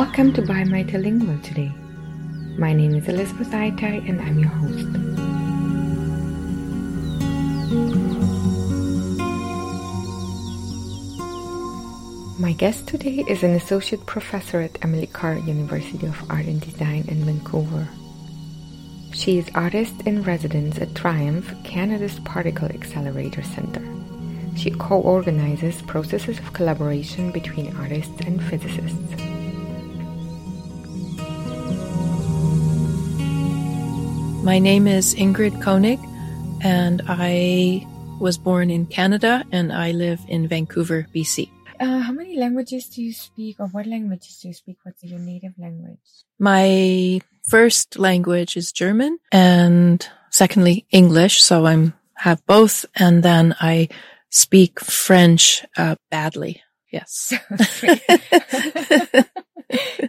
Welcome to Bi/Multilingual today. My name is Elizabeth Aitai and I'm your host. My guest today is an associate professor at Emily Carr University of Art + Design in Vancouver. She is artist-in-residence at TRIUMF, Canada's Particle Accelerator Centre. She co-organizes processes of collaboration between artists and physicists. My name is Ingrid Koenig, and I was born in Canada, and I live in Vancouver, BC. How many languages do you speak, or what languages do you speak? What's your native language? My first language is German, and secondly, English, so I have both, and then I speak French badly. Yes.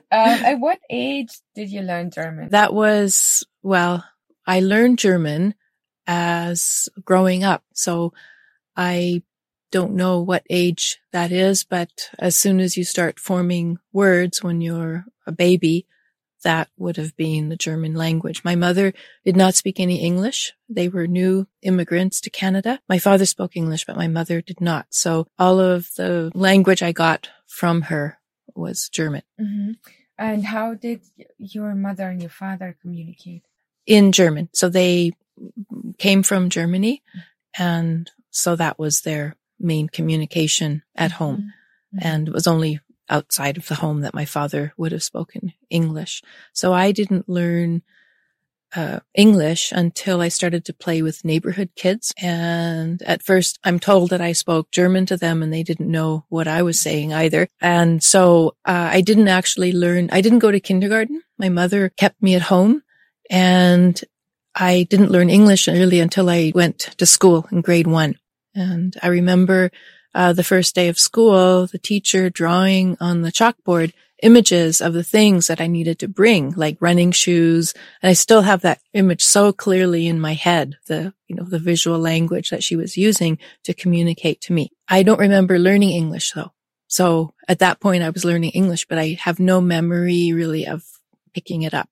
At what age did you learn German? I learned German as growing up, so I don't know what age that is, but as soon as you start forming words when you're a baby, that would have been the German language. My mother did not speak any English. They were new immigrants to Canada. My father spoke English, but my mother did not. So all of the language I got from her was German. Mm-hmm. And how did your mother and your father communicate? In German. So they came from Germany, and so that was their main communication at home. Mm-hmm. And it was only outside of the home that my father would have spoken English. So I didn't learn English until I started to play with neighborhood kids. And at first I'm told that I spoke German to them and they didn't know what I was saying either. And so I didn't go to kindergarten. My mother kept me at home, and I didn't learn English really until I went to school in grade 1. And I remember the first day of school, the teacher drawing on the chalkboard images of the things that I needed to bring, like running shoes. And I still have that image so clearly in my head, the visual language that she was using to communicate to me. I don't remember learning English though. So at that point I was learning English, but I have no memory really of picking it up.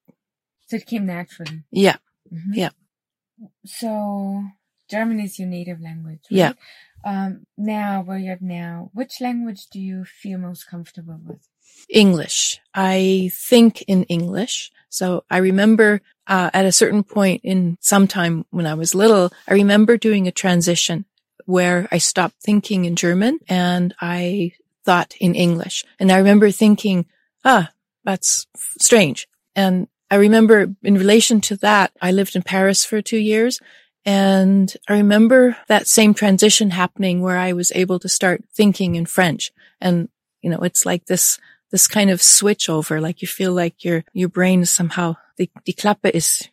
So it came naturally. Yeah. Mm-hmm. Yeah. So German is your native language, right? Yeah. Which language do you feel most comfortable with? English. I think in English. So I remember at a certain point in some time when I was little, I remember doing a transition where I stopped thinking in German and I thought in English. And I remember thinking, that's strange. And I remember in relation to that, I lived in Paris for 2 years. And I remember that same transition happening where I was able to start thinking in French. And, it's like this kind of switch over, like you feel like your brain is somehow, the Klappe is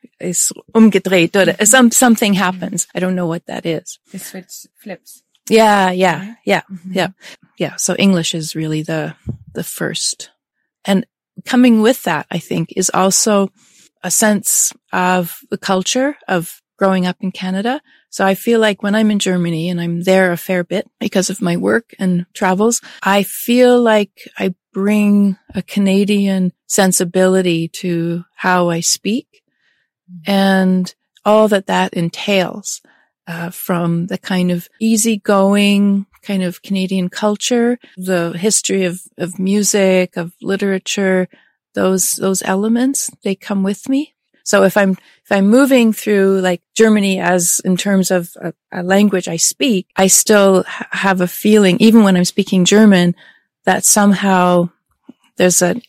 umgedreht or something happens. I don't know what that is. The switch flips. Yeah. Mm-hmm. Yeah. So English is really the first. And coming with that, I think, is also a sense of the culture of growing up in Canada. So I feel like when I'm in Germany, and I'm there a fair bit because of my work and travels, I feel like I bring a Canadian sensibility to how I speak and all that entails, from the kind of easygoing kind of Canadian culture, the history of music, of literature, those elements, they come with me. So if I'm moving through like Germany as in terms of a language I speak, I still have a feeling, even when I'm speaking German, that somehow there's an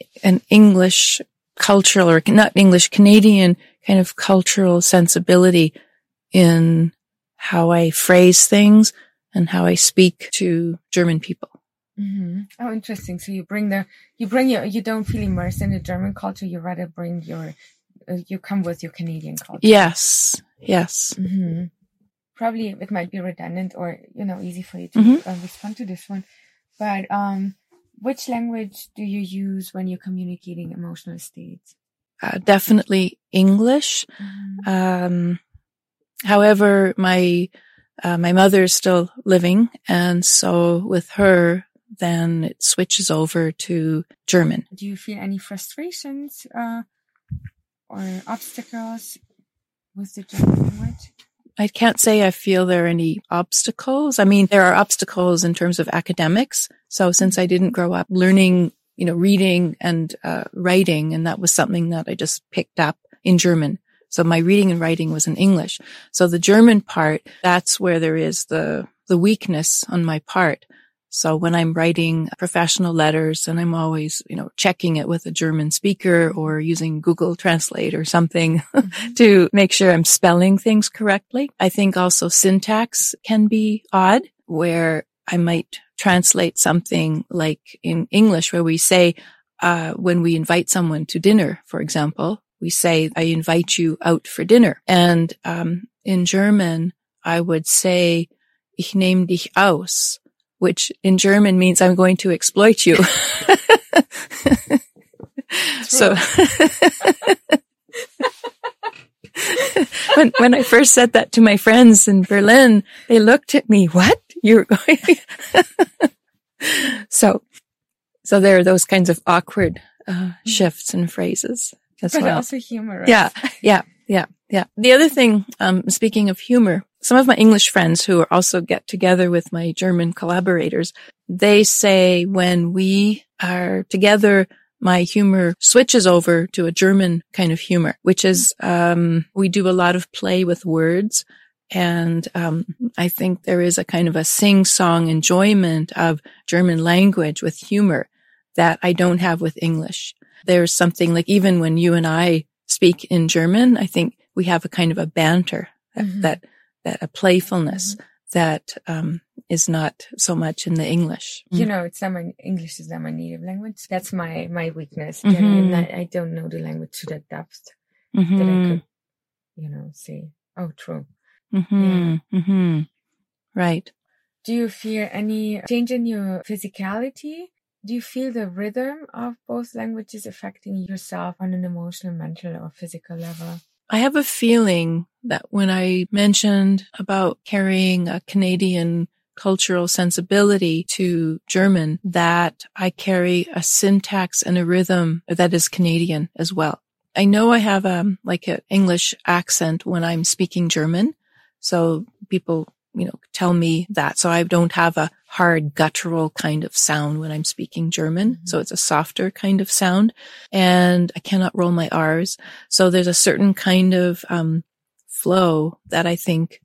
English cultural, or not English, Canadian kind of cultural sensibility in how I phrase things and how I speak to German people. Mm-hmm. Oh, interesting. So you don't feel immersed in the German culture. You rather bring you come with your Canadian culture. Yes. Mm-hmm. Probably it might be redundant or, easy for you to respond to this one. But which language do you use when you're communicating emotional states? Definitely English. Mm-hmm. However, my mother is still living. And so with her, then it switches over to German. Do you feel any frustrations or obstacles with the German language? I can't say I feel there are any obstacles. I mean, there are obstacles in terms of academics. So since I didn't grow up learning, you know, reading and writing, and that was something that I just picked up in German. So my reading and writing was in English. So the German part, that's where there is the weakness on my part. So when I'm writing professional letters, and I'm always, you know, checking it with a German speaker or using Google Translate or something to make sure I'm spelling things correctly. I think also syntax can be odd, where I might translate something like in English where we say, when we invite someone to dinner, for example, we say, I invite you out for dinner. And in German, I would say, ich nehme dich aus, which in German means I'm going to exploit you. So when I first said that to my friends in Berlin, they looked at me, what? You're going? So there are those kinds of awkward shifts and phrases as well. But also humorous. Yeah. The other thing, speaking of humor, some of my English friends who are also get together with my German collaborators, they say when we are together, my humor switches over to a German kind of humor, which is, we do a lot of play with words. And I think there is a kind of a sing-song enjoyment of German language with humor that I don't have with English. There's something like even when you and I speak in German, I think we have a kind of a banter, that a playfulness that is not so much in the English. You know, English is not my native language. That's my weakness. Mm-hmm. I don't know the language to that depth that I could, say, oh, true. Right. Do you feel any change in your physicality? Do you feel the rhythm of both languages affecting yourself on an emotional, mental, or physical level? I have a feeling that when I mentioned about carrying a Canadian cultural sensibility to German, that I carry a syntax and a rhythm that is Canadian as well. I know I have an English accent when I'm speaking German. So people, tell me that. So I don't have a hard guttural kind of sound when I'm speaking German. Mm-hmm. So it's a softer kind of sound, and I cannot roll my R's. So there's a certain kind of flow that I think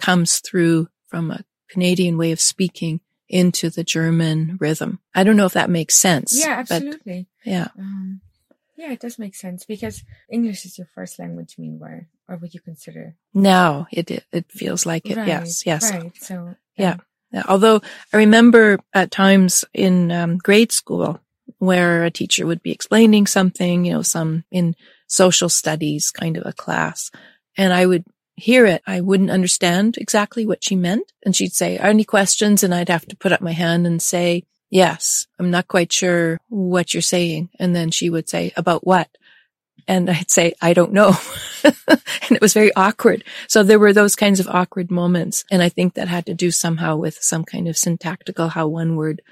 comes through from a Canadian way of speaking into the German rhythm. I don't know if that makes sense. Yeah, absolutely. Yeah, it does make sense, because English is your first language, meanwhile, or would you consider? No, it feels like it. Right, yes. Right. So yeah. Although I remember at times in grade school where a teacher would be explaining something, some in social studies kind of a class, and I would hear it. I wouldn't understand exactly what she meant, and she'd say, "Are any questions?" And I'd have to put up my hand and say, "Yes, I'm not quite sure what you're saying." And then she would say, "About what?" And I'd say, "I don't know." And it was very awkward. So there were those kinds of awkward moments. And I think that had to do somehow with some kind of syntactical, how one word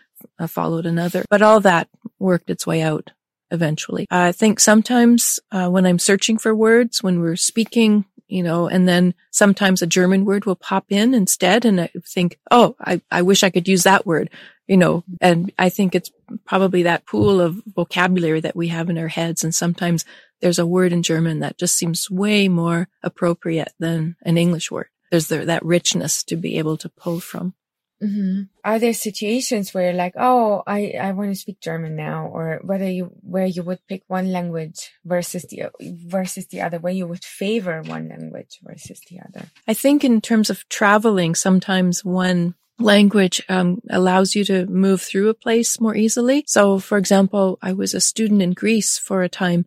followed another. But all that worked its way out eventually. I think sometimes when I'm searching for words, when we're speaking, and then sometimes a German word will pop in instead. And I think, oh, I wish I could use that word, and I think it's probably that pool of vocabulary that we have in our heads. And sometimes there's a word in German that just seems way more appropriate than an English word. There's that richness to be able to pull from. Mm-hmm. Are there situations where you're like, oh, I want to speak German now, or where you would pick one language versus the other, where you would favor one language versus the other? I think in terms of traveling, sometimes one language allows you to move through a place more easily. So, for example, I was a student in Greece for a time,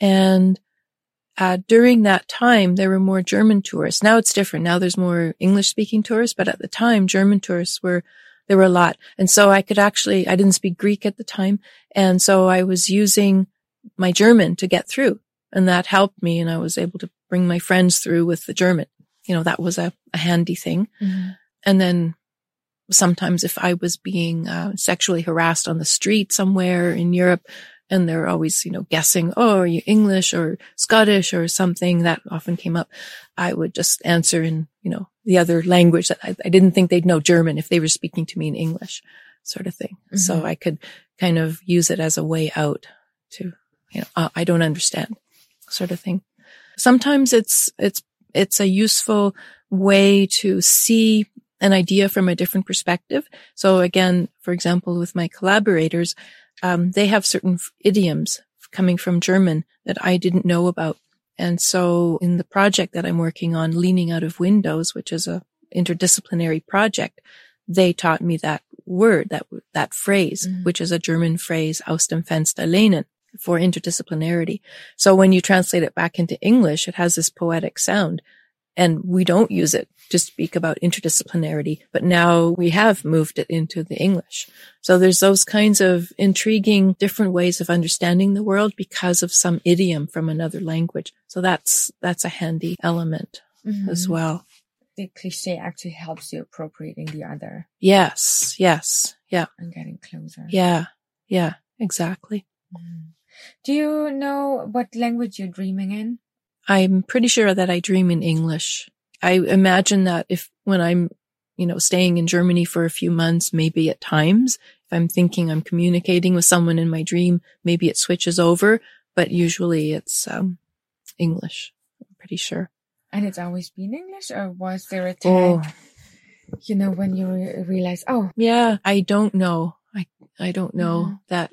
and during that time, there were more German tourists. Now it's different. Now there's more English-speaking tourists, but at the time, German tourists there were a lot. And so I didn't speak Greek at the time. And so I was using my German to get through, and that helped me. And I was able to bring my friends through with the German. That was a handy thing. Mm-hmm. And then sometimes if I was being sexually harassed on the street somewhere in Europe, and they're always, guessing, oh, are you English or Scottish or something? That often came up. I would just answer in, the other language that I didn't think they'd know, German, if they were speaking to me in English, sort of thing. Mm-hmm. So I could kind of use it as a way out to, I don't understand, sort of thing. Sometimes it's a useful way to see an idea from a different perspective. So again, for example, with my collaborators, they have certain idioms coming from German that I didn't know about. And so in the project that I'm working on, Leaning Out of Windows, which is a interdisciplinary project, they taught me that word, that phrase, mm-hmm. which is a German phrase, Aus dem Fenster lehnen, for interdisciplinarity. So when you translate it back into English, it has this poetic sound. And we don't use it to speak about interdisciplinarity, but now we have moved it into the English. So there's those kinds of intriguing different ways of understanding the world because of some idiom from another language. So that's a handy element mm-hmm. as well. The cliche actually helps you appropriating the other. Yes, yes, yeah. And getting closer. Yeah, yeah, exactly. Mm. Do you know what language you're dreaming in? I'm pretty sure that I dream in English. I imagine that if when I'm, staying in Germany for a few months, maybe at times, if I'm thinking I'm communicating with someone in my dream, maybe it switches over, but usually it's English, I'm pretty sure. And it's always been English, or was there a time, when you realize, oh. Yeah, I don't know. I don't know that.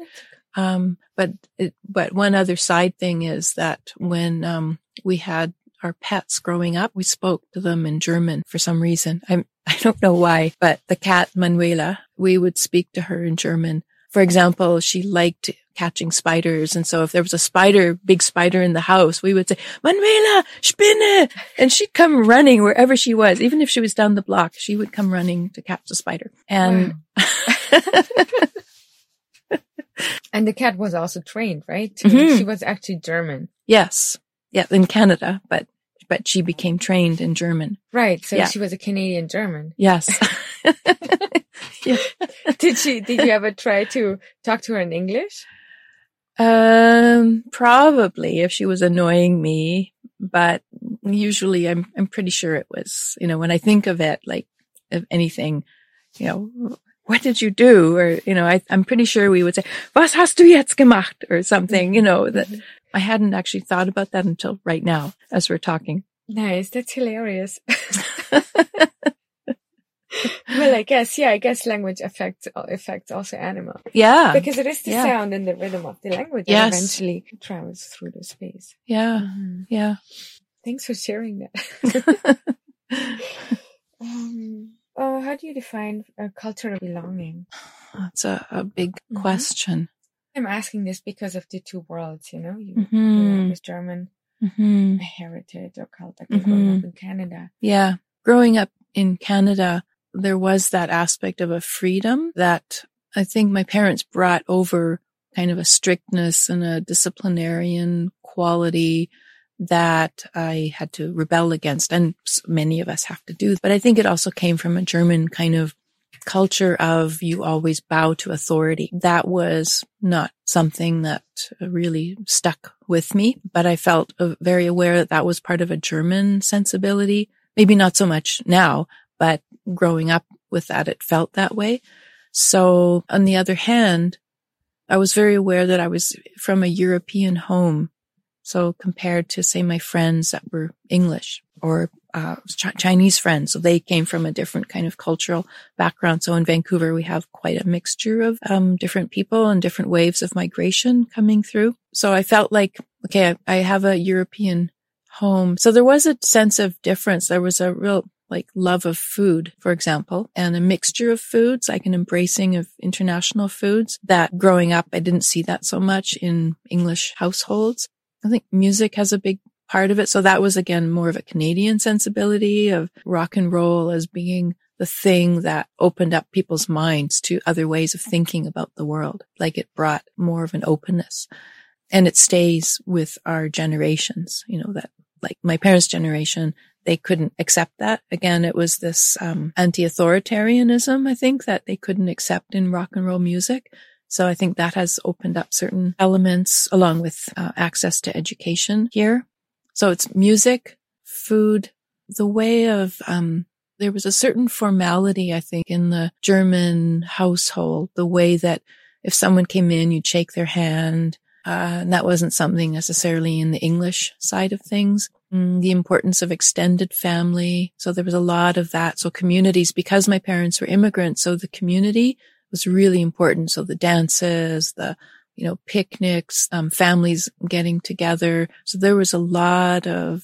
But one other side thing is that when we had our pets growing up, we spoke to them in German for some reason. I don't know why, but the cat Manuela, we would speak to her in German. For example, she liked catching spiders. And so if there was a big spider in the house, we would say, Manuela, Spinne! And she'd come running wherever she was. Even if she was down the block, she would come running to catch the spider. And And the cat was also trained, right? Mm-hmm. She was actually German. Yes. Yeah, in Canada, but she became trained in German. Right. So she was a Canadian German. Yes. yeah. Did you ever try to talk to her in English? Probably if she was annoying me, but usually I'm pretty sure it was, when I think of it, like if anything, what did you do? Or, I'm pretty sure we would say, was hast du jetzt gemacht? Or something, that I hadn't actually thought about that until right now as we're talking. Nice. That's hilarious. Well, I guess language affects also animal. Yeah. Because it is the sound and the rhythm of the language that eventually travels through the space. Yeah. Mm-hmm. Yeah. Thanks for sharing that. How do you define cultural belonging? That's a big question. I'm asking this because of the two worlds, you with German heritage or culture growing up in Canada. Yeah. Growing up in Canada, there was that aspect of a freedom that I think my parents brought over, kind of a strictness and a disciplinarian quality that I had to rebel against, and many of us have to do. But I think it also came from a German kind of culture of you always bow to authority. That was not something that really stuck with me, but I felt very aware that that was part of a German sensibility. Maybe not so much now, but growing up with that, it felt that way. So on the other hand, I was very aware that I was from a European home. So compared to, say, my friends that were English or Chinese friends, so they came from a different kind of cultural background. So in Vancouver, we have quite a mixture of different people and different waves of migration coming through. So I felt like, okay, I have a European home. So there was a sense of difference. There was a real love of food, for example, and a mixture of foods, like an embracing of international foods that growing up, I didn't see that so much in English households. I think music has a big part of it. So that was, again, more of a Canadian sensibility of rock and roll as being the thing that opened up people's minds to other ways of thinking about the world. Like it brought more of an openness, and it stays with our generations, that like my parents' generation they couldn't accept that. Again, it was this anti-authoritarianism, I think, that they couldn't accept in rock and roll music. So I think that has opened up certain elements along with access to education here. So it's music, food, the way of, there was a certain formality, I think, in the German household, the way that if someone came in, you'd shake their hand. And that wasn't something necessarily in the English side of things. The importance of extended family. So there was a lot of that. So communities, because my parents were immigrants, so the community was really important. So the dances, the, you know, picnics, families getting together. So there was a lot of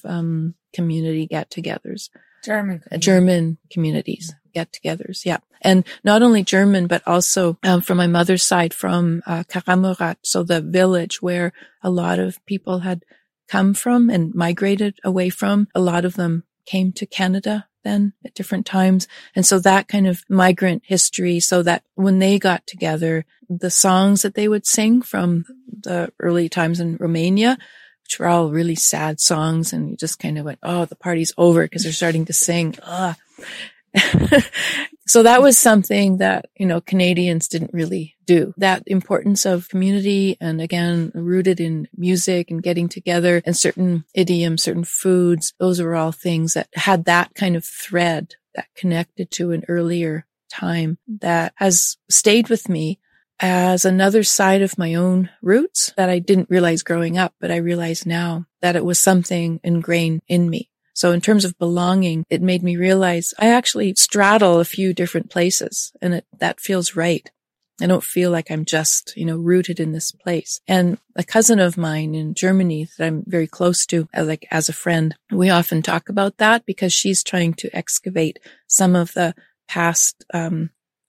community get-togethers. German communities get-togethers, yeah. And not only German, but also from my mother's side, from Karamurat, so the village where a lot of people had come from and migrated away from. A lot of them came to Canada then at different times. And so that kind of migrant history, so that when they got together, the songs that they would sing from the early times in Romania, which were all really sad songs, and you just kind of went, oh, the party's over because they're starting to sing. So that was something that, you know, Canadians didn't really do. That importance of community, and again, rooted in music and getting together and certain idioms, certain foods, those were all things that had that kind of thread that connected to an earlier time that has stayed with me as another side of my own roots that I didn't realize growing up, but I realize now that it was something ingrained in me. So in terms of belonging, it made me realize I actually straddle a few different places, and that feels right. I don't feel like I'm just, you know, rooted in this place. And a cousin of mine in Germany that I'm very close to, like as a friend, we often talk about that because she's trying to excavate some of the past,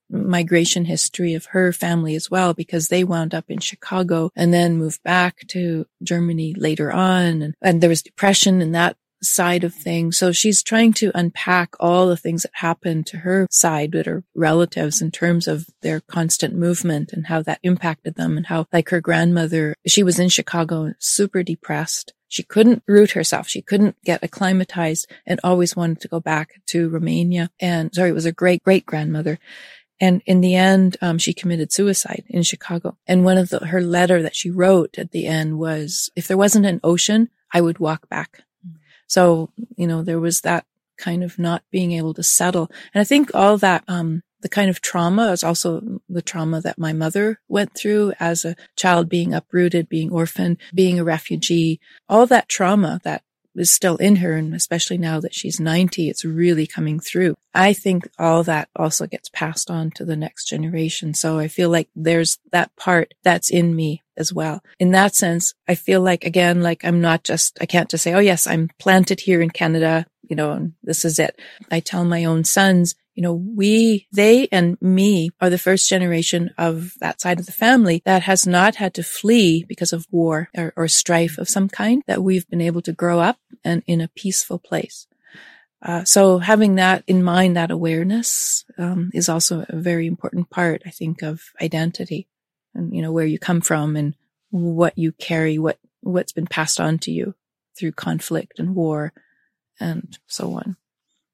migration history of her family as well, because they wound up in Chicago and then moved back to Germany later on. And there was depression in that side of things. So she's trying to unpack all the things that happened to her side with her relatives in terms of their constant movement and how that impacted them, and how, like her grandmother, she was in Chicago, super depressed. She couldn't root herself. She couldn't get acclimatized and always wanted to go back to Romania. And sorry, it was her great grandmother. And in the end, she committed suicide in Chicago. And one of her letter that she wrote at the end was, if there wasn't an ocean, I would walk back. So, you know, there was that kind of not being able to settle. And I think all that, the kind of trauma is also the trauma that my mother went through as a child, being uprooted, being orphaned, being a refugee, all that trauma that is still in her. And especially now that she's 90, it's really coming through. I think all that also gets passed on to the next generation. So I feel like there's that part that's in me as well. In that sense, I feel like, again, like I can't just say, oh yes, I'm planted here in Canada, you know, and this is it. I tell my own sons, you know, they and me are the first generation of that side of the family that has not had to flee because of war or strife of some kind, that we've been able to grow up and in a peaceful place. So having that in mind, that awareness, is also a very important part, I think, of identity, and, you know, where you come from and what you carry, what's been passed on to you through conflict and war and so on.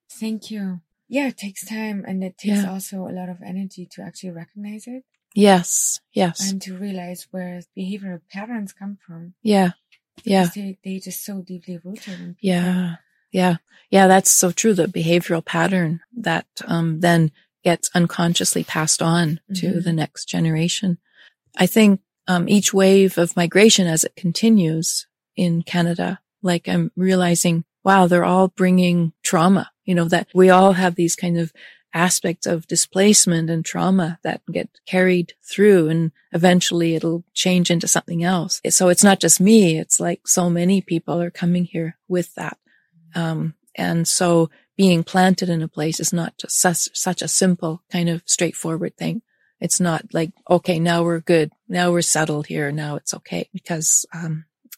Thank you. Yeah, it takes time, and it takes also a lot of energy to actually recognize it. Yes. And to realize where behavioral patterns come from. Yeah. They just so deeply rooted in people. Yeah, that's so true. The behavioral pattern that then gets unconsciously passed on to the next generation. I think each wave of migration as it continues in Canada, like I'm realizing, wow, they're all bringing trauma, you know, that we all have these kind of aspects of displacement and trauma that get carried through, and eventually it'll change into something else. So it's not just me. It's like so many people are coming here with that. And so being planted in a place is not just such a simple kind of straightforward thing. It's not like, okay, now we're good. Now we're settled here. Now it's okay. Because,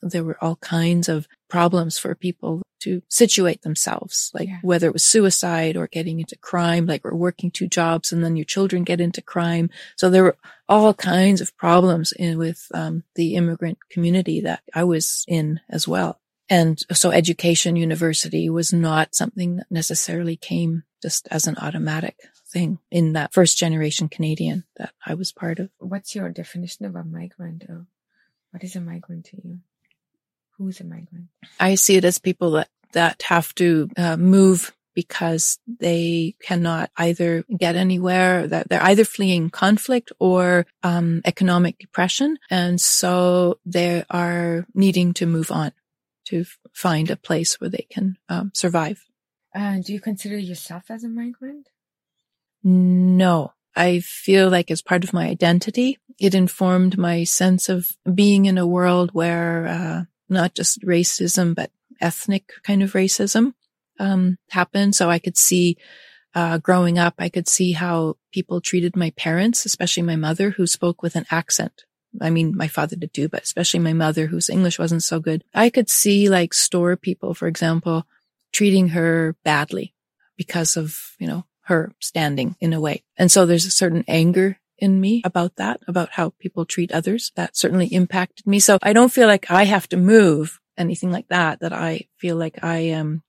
there were all kinds of problems for people to situate themselves, like whether it was suicide or getting into crime, like we're working two jobs and then your children get into crime. So there were all kinds of problems with, the immigrant community that I was in as well. And so education, university was not something that necessarily came just as an automatic thing in that first generation Canadian that I was part of. What's your definition of a migrant? Or what is a migrant to you? Who's a migrant? I see it as people that have to move because they cannot either get anywhere, that they're either fleeing conflict or economic depression. And so they are needing to move on to find a place where they can survive. Do you consider yourself as a migrant? No. I feel like as part of my identity, it informed my sense of being in a world where not just racism, but ethnic kind of racism happened. So I could see growing up, I could see how people treated my parents, especially my mother, who spoke with an accent. I mean, my father did too, but especially my mother, whose English wasn't so good. I could see like store people, for example, treating her badly because of, her standing in a way. And so there's a certain anger in me about that, about how people treat others. That certainly impacted me. So I don't feel like I have to move, anything like that, that I feel like I am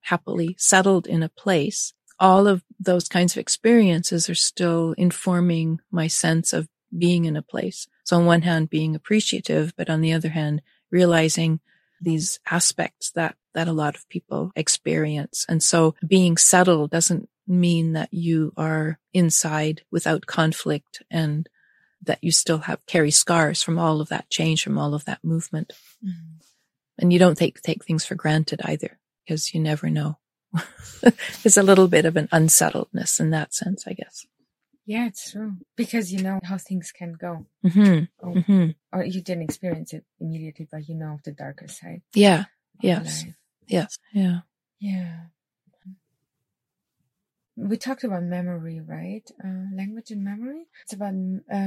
happily settled in a place. All of those kinds of experiences are still informing my sense of being in a place. So on one hand, being appreciative, but on the other hand, realizing these aspects that a lot of people experience. And so being settled doesn't mean that you are inside without conflict and that you still carry scars from all of that change, from all of that movement. Mm-hmm. And you don't take things for granted either, because you never know. There's a little bit of an unsettledness in that sense, I guess. Yeah, it's true. Because you know how things can go. Mm-hmm. Or you didn't experience it immediately, but you know the darker side. Yeah. Yes. Life. Yes. Yeah. Yeah. We talked about memory, right? Language and memory. It's about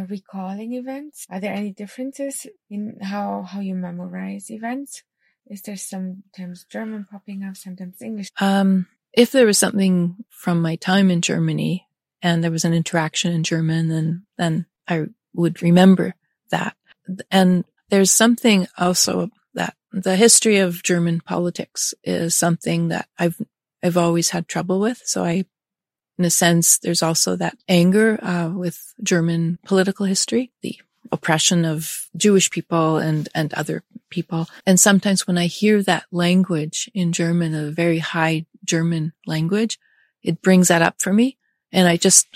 recalling events. Are there any differences in how you memorize events? Is there sometimes German popping up, sometimes English? If there was something from my time in Germany, and there was an interaction in German, then I would remember that. And there's something also that the history of German politics is something that I've always had trouble with. So in a sense, there's also that anger with German political history, the oppression of Jewish people and other people. And sometimes when I hear that language in German, a very high German language, it brings that up for me. And I just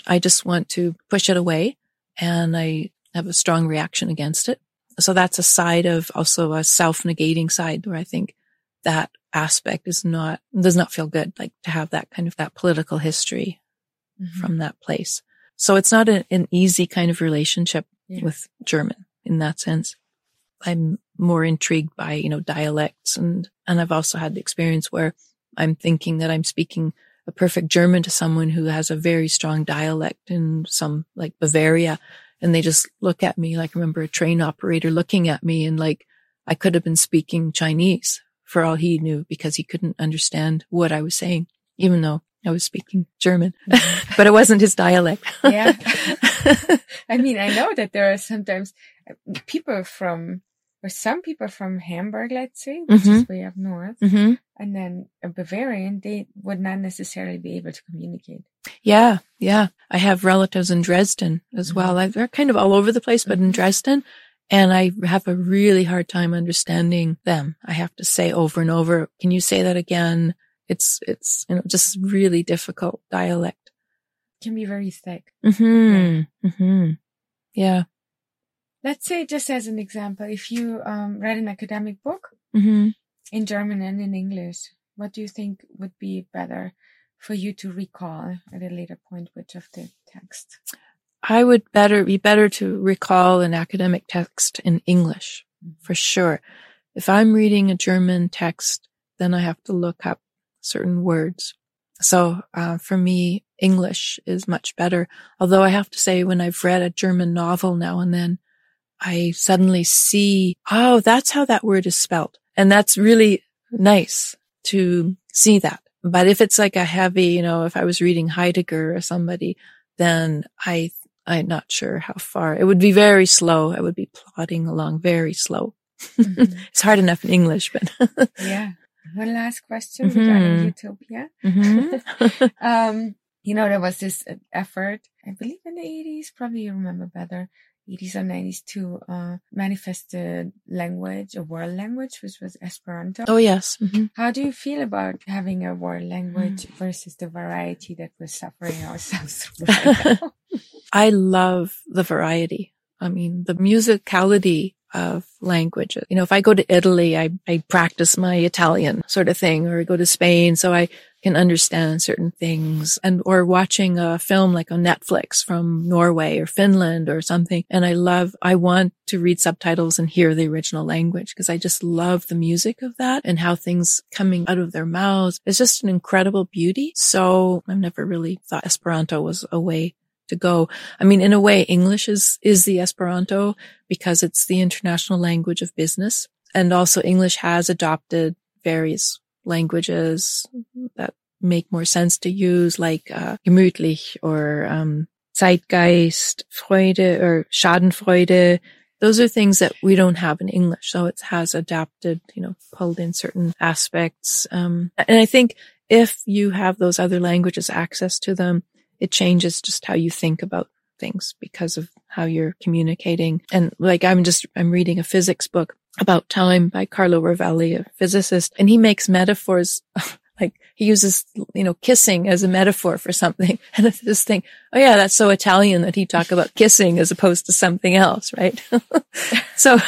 want to push it away, and I have a strong reaction against it. So that's a side of also a self-negating side where I think that aspect does not feel good, like to have that kind of that political history mm-hmm. from that place. So it's not an easy kind of relationship yeah. with German in that sense. I'm more intrigued by, dialects and I've also had the experience where I'm thinking that I'm speaking a perfect German to someone who has a very strong dialect in some like Bavaria. And they just look at me. Like I remember a train operator looking at me and like, I could have been speaking Chinese for all he knew because he couldn't understand what I was saying, even though I was speaking German, mm-hmm. but it wasn't his dialect. Yeah. I mean, I know that there are sometimes some people from Hamburg, let's say, which mm-hmm. is way up north, mm-hmm. and then a Bavarian, they would not necessarily be able to communicate. Yeah, yeah. I have relatives in Dresden as mm-hmm. well. They're kind of all over the place, but in Dresden, and I have a really hard time understanding them. I have to say over and over, can you say that again? It's just really difficult dialect. It can be very thick. Mm-hmm. Yeah. Mm-hmm. Yeah. Let's say, just as an example, if you read an academic book mm-hmm. in German and in English, what do you think would be better for you to recall at a later point, which of the text? I would be better to recall an academic text in English, mm-hmm. for sure. If I'm reading a German text, then I have to look up certain words. So for me, English is much better. Although I have to say, when I've read a German novel now and then, I suddenly see, oh, that's how that word is spelled. And that's really nice to see that. But if it's like a heavy, if I was reading Heidegger or somebody, then I'm not sure how far. It would be very slow. I would be plodding along very slow. Mm-hmm. It's hard enough in English, but yeah. One last question regarding utopia. Mm-hmm. You know, there was this effort, I believe in the 80s, probably you remember better, 80s or 90s, to manifest a language, a world language, which was Esperanto. Oh, yes. Mm-hmm. How do you feel about having a world language versus the variety that we're suffering ourselves through right now? I love the variety. I mean, the musicality of language. You know, if I go to Italy, I practice my Italian sort of thing, or I go to Spain, so I can understand certain things, and or watching a film like on Netflix from Norway or Finland or something. And I want to read subtitles and hear the original language, because I just love the music of that and how things coming out of their mouths. It's just an incredible beauty. So I've never really thought Esperanto was a way to go. I mean, in a way, English is the Esperanto, because it's the international language of business. And also English has adopted various languages that make more sense to use, like gemütlich or Zeitgeist, Freude or Schadenfreude. Those are things that we don't have in English. So it has adapted, you know, pulled in certain aspects. And I think if you have those other languages, access to them, it changes just how you think about things because of how you're communicating. And like, I'm reading a physics book about time by Carlo Rovelli, a physicist, and he makes metaphors. Like he uses, you know, kissing as a metaphor for something. And I just think, oh yeah, that's so Italian that he talk about kissing as opposed to something else, right? So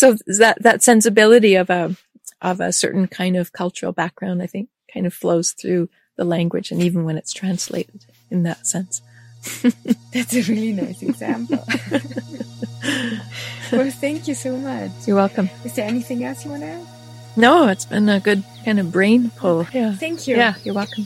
that sensibility of a certain kind of cultural background, I think, kind of flows through the language, and even when it's translated in that sense. That's a really nice example. Well, thank you so much. You're welcome. Is there anything else you want to add? No, it's been a good kind of brain pull. Yeah. Thank you. Yeah, you're welcome.